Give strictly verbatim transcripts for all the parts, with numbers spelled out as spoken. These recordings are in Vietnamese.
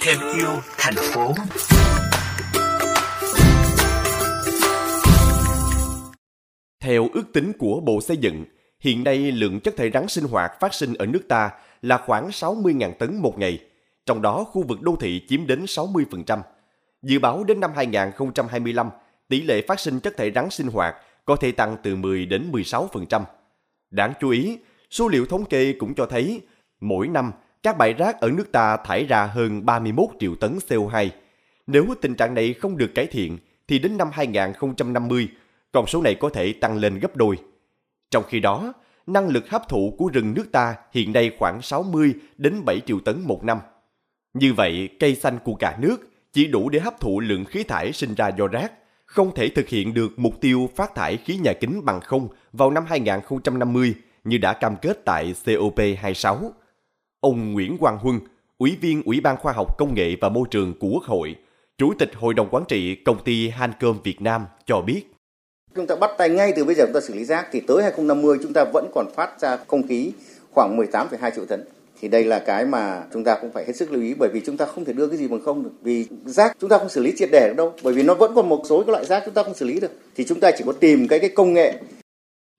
Thêm yêu thành phố. Theo ước tính của Bộ Xây dựng, hiện nay lượng chất thải rắn sinh hoạt phát sinh ở nước ta là khoảng sáu mươi nghìn tấn một ngày, trong đó khu vực đô thị chiếm đến sáu mươi phần trăm. Dự báo đến năm hai nghìn không trăm hai mươi lăm, tỷ lệ phát sinh chất thải rắn sinh hoạt có thể tăng từ mười đến mười sáu phần trăm. Đáng chú ý, số liệu thống kê cũng cho thấy, mỗi năm các bãi rác ở nước ta thải ra hơn ba mươi mốt triệu tấn xê o hai. Nếu tình trạng này không được cải thiện, thì đến năm hai nghìn không trăm năm mươi, con số này có thể tăng lên gấp đôi. Trong khi đó, năng lực hấp thụ của rừng nước ta hiện nay khoảng sáu mươi đến bảy triệu tấn một năm. Như vậy, cây xanh của cả nước chỉ đủ để hấp thụ lượng khí thải sinh ra do rác, không thể thực hiện được mục tiêu phát thải khí nhà kính bằng không vào năm hai nghìn không trăm năm mươi như đã cam kết tại C O P hai mươi sáu. Ông Nguyễn Quang Huân, Ủy viên Ủy ban Khoa học Công nghệ và Môi trường của Quốc hội, Chủ tịch Hội đồng Quản trị Công ty Hancom Việt Nam cho biết. Chúng ta bắt tay ngay từ bây giờ chúng ta xử lý rác thì tới hai nghìn không trăm năm mươi chúng ta vẫn còn phát ra không khí khoảng mười tám phẩy hai triệu tấn. Thì đây là cái mà chúng ta cũng phải hết sức lưu ý bởi vì chúng ta không thể đưa cái gì bằng không được. Vì rác chúng ta không xử lý triệt để được đâu, bởi vì nó vẫn còn một số các loại rác chúng ta không xử lý được. Thì chúng ta chỉ có tìm cái, cái công nghệ.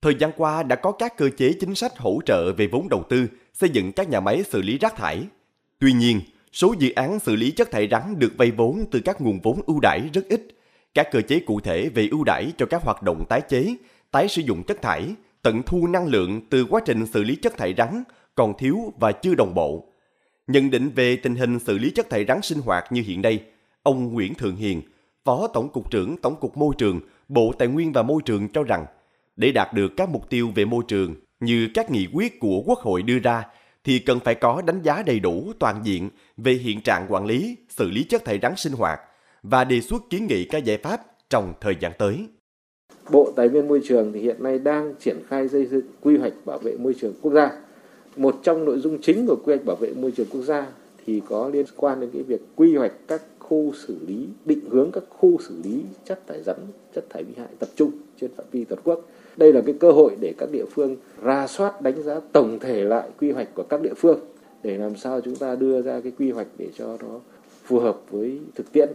Thời gian qua đã có các cơ chế chính sách hỗ trợ về vốn đầu tư, xây dựng các nhà máy xử lý rác thải. Tuy nhiên, số dự án xử lý chất thải rắn được vay vốn từ các nguồn vốn ưu đãi rất ít. Các cơ chế cụ thể về ưu đãi cho các hoạt động tái chế, tái sử dụng chất thải, tận thu năng lượng từ quá trình xử lý chất thải rắn còn thiếu và chưa đồng bộ. Nhận định về tình hình xử lý chất thải rắn sinh hoạt như hiện nay, ông Nguyễn Thượng Hiền, Phó Tổng cục trưởng Tổng cục Môi trường, Bộ Tài nguyên và Môi trường cho rằng, để đạt được các mục tiêu về môi trường như các nghị quyết của Quốc hội đưa ra, thì cần phải có đánh giá đầy đủ toàn diện về hiện trạng quản lý, xử lý chất thải rắn sinh hoạt và đề xuất kiến nghị các giải pháp trong thời gian tới. Bộ Tài nguyên Môi trường thì hiện nay đang triển khai xây dựng quy hoạch bảo vệ môi trường quốc gia. Một trong nội dung chính của quy hoạch bảo vệ môi trường quốc gia thì có liên quan đến cái việc quy hoạch các khu xử lý, định hướng các khu xử lý chất thải rắn, chất thải bị hại tập trung trên phạm vi toàn quốc. Đây là cái cơ hội để các địa phương rà soát, đánh giá tổng thể lại quy hoạch của các địa phương để làm sao chúng ta đưa ra cái quy hoạch để cho nó phù hợp với thực tiễn.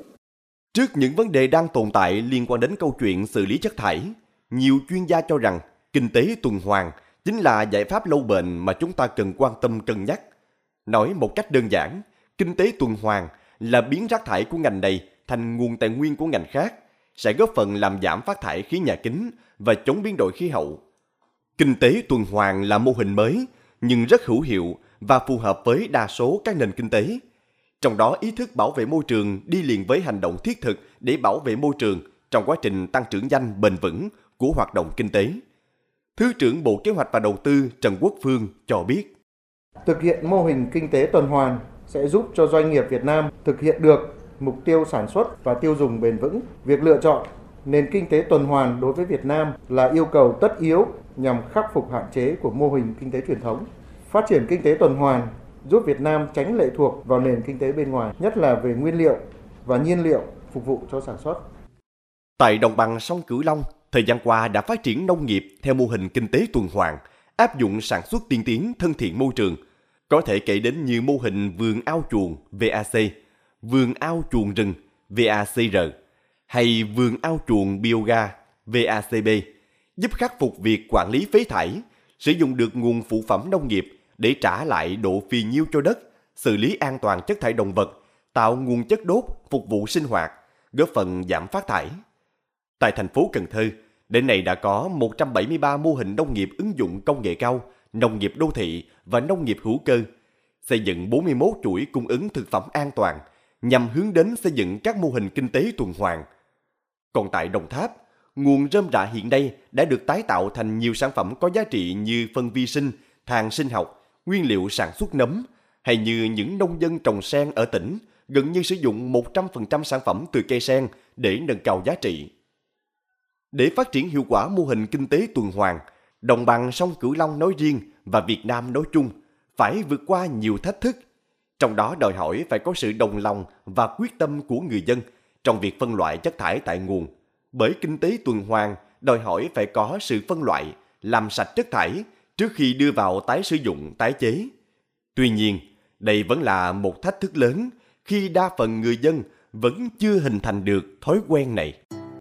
Trước những vấn đề đang tồn tại liên quan đến câu chuyện xử lý chất thải, nhiều chuyên gia cho rằng kinh tế tuần hoàn chính là giải pháp lâu bền mà chúng ta cần quan tâm cân nhắc. Nói một cách đơn giản, kinh tế tuần hoàn là biến rác thải của ngành này thành nguồn tài nguyên của ngành khác, sẽ góp phần làm giảm phát thải khí nhà kính và chống biến đổi khí hậu. Kinh tế tuần hoàn là mô hình mới, nhưng rất hữu hiệu và phù hợp với đa số các nền kinh tế. Trong đó ý thức bảo vệ môi trường đi liền với hành động thiết thực để bảo vệ môi trường trong quá trình tăng trưởng nhanh bền vững của hoạt động kinh tế. Thứ trưởng Bộ Kế hoạch và Đầu tư Trần Quốc Phương cho biết. Thực hiện mô hình kinh tế tuần hoàn sẽ giúp cho doanh nghiệp Việt Nam thực hiện được mục tiêu sản xuất và tiêu dùng bền vững. Việc lựa chọn nền kinh tế tuần hoàn đối với Việt Nam là yêu cầu tất yếu nhằm khắc phục hạn chế của mô hình kinh tế truyền thống. Phát triển kinh tế tuần hoàn giúp Việt Nam tránh lệ thuộc vào nền kinh tế bên ngoài, nhất là về nguyên liệu và nhiên liệu phục vụ cho sản xuất. Tại đồng bằng sông Cửu Long, thời gian qua đã phát triển nông nghiệp theo mô hình kinh tế tuần hoàn, áp dụng sản xuất tiên tiến thân thiện môi trường. Có thể kể đến như mô hình vườn ao chuồng V A C, vườn ao chuồng rừng V A C R hay vườn ao chuồng bioga V A C B, giúp khắc phục việc quản lý phế thải, sử dụng được nguồn phụ phẩm nông nghiệp để trả lại độ phì nhiêu cho đất, xử lý an toàn chất thải động vật, tạo nguồn chất đốt phục vụ sinh hoạt, góp phần giảm phát thải. Tại thành phố Cần Thơ, đến nay đã có một trăm bảy mươi ba mô hình nông nghiệp ứng dụng công nghệ cao, nông nghiệp đô thị và nông nghiệp hữu cơ, xây dựng bốn mươi mốt chuỗi cung ứng thực phẩm an toàn nhằm hướng đến xây dựng các mô hình kinh tế tuần hoàn. Còn tại Đồng Tháp, nguồn rơm rạ hiện nay đã được tái tạo thành nhiều sản phẩm có giá trị như phân vi sinh, than sinh học, nguyên liệu sản xuất nấm, hay như những nông dân trồng sen ở tỉnh gần như sử dụng một trăm phần trăm sản phẩm từ cây sen để nâng cao giá trị. Để phát triển hiệu quả mô hình kinh tế tuần hoàn, đồng bằng sông Cửu Long nói riêng và Việt Nam nói chung phải vượt qua nhiều thách thức, trong đó đòi hỏi phải có sự đồng lòng và quyết tâm của người dân trong việc phân loại chất thải tại nguồn. Bởi kinh tế tuần hoàn đòi hỏi phải có sự phân loại, làm sạch chất thải, trước khi đưa vào tái sử dụng tái chế. Tuy nhiên, đây vẫn là một thách thức lớn khi đa phần người dân vẫn chưa hình thành được thói quen này.